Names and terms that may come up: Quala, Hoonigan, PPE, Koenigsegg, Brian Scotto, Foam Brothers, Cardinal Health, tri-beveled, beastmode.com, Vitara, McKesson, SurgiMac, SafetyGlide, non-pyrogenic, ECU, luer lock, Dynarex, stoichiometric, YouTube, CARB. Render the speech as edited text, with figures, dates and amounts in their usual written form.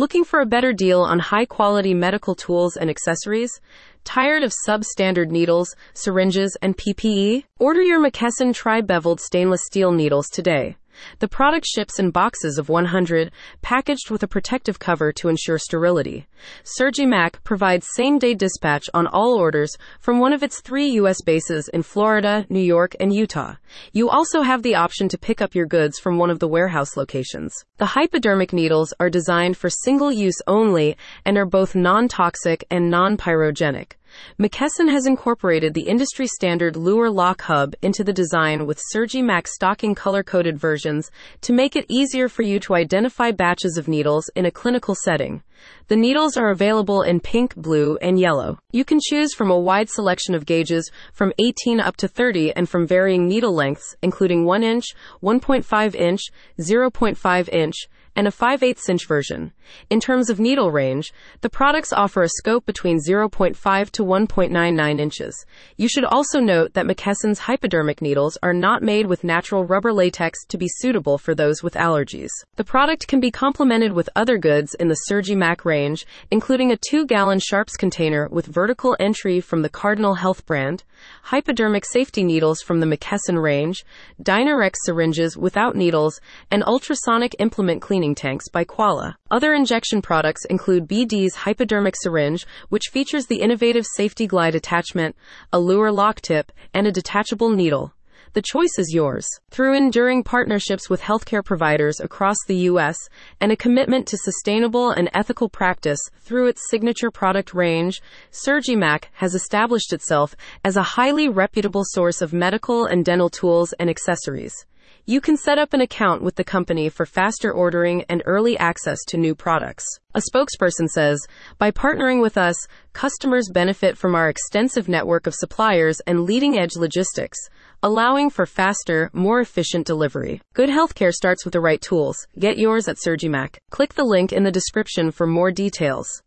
Looking for a better deal on high-quality medical tools and accessories? Tired of substandard needles, syringes, and PPE? Order your McKesson tri-beveled stainless steel needles today. The product ships in boxes of 100, packaged with a protective cover to ensure sterility. SurgiMac provides same-day dispatch on all orders from one of its 3 U.S. bases in Florida, New York, and Utah. You also have the option to pick up your goods from one of the warehouse locations. The hypodermic needles are designed for single use only and are both non-toxic and non-pyrogenic. McKesson has incorporated the industry-standard luer lock hub into the design with SurgiMac stocking color-coded versions to make it easier for you to identify batches of needles in a clinical setting. The needles are available in pink, blue, and yellow. You can choose from a wide selection of gauges from 18 up to 30 and from varying needle lengths, including 1 inch, 1.5 inch, 0.5 inch, and a 5/8 inch version. In terms of needle range, the products offer a scope between 0.5 to 1.99 inches. You should also note that McKesson's hypodermic needles are not made with natural rubber latex to be suitable for those with allergies. The product can be complemented with other goods in the SurgiMac range, including a 2-gallon sharps container with vertical entry from the Cardinal Health brand, hypodermic safety needles from the McKesson range, Dynarex syringes without needles, and ultrasonic implement cleaning tanks by Quala. Other injection products include BD's hypodermic syringe, which features the innovative SafetyGlide attachment, a luer lock tip, and a detachable needle. The choice is yours. Through enduring partnerships with healthcare providers across the U.S. and a commitment to sustainable and ethical practice through its signature product range, SurgiMac has established itself as a highly reputable source of medical and dental tools and accessories. You can set up an account with the company for faster ordering and early access to new products. A spokesperson says, "By partnering with us, customers benefit from our extensive network of suppliers and leading-edge logistics, allowing for faster, more efficient delivery." Good healthcare starts with the right tools. Get yours at SurgiMac. Click the link in the description for more details.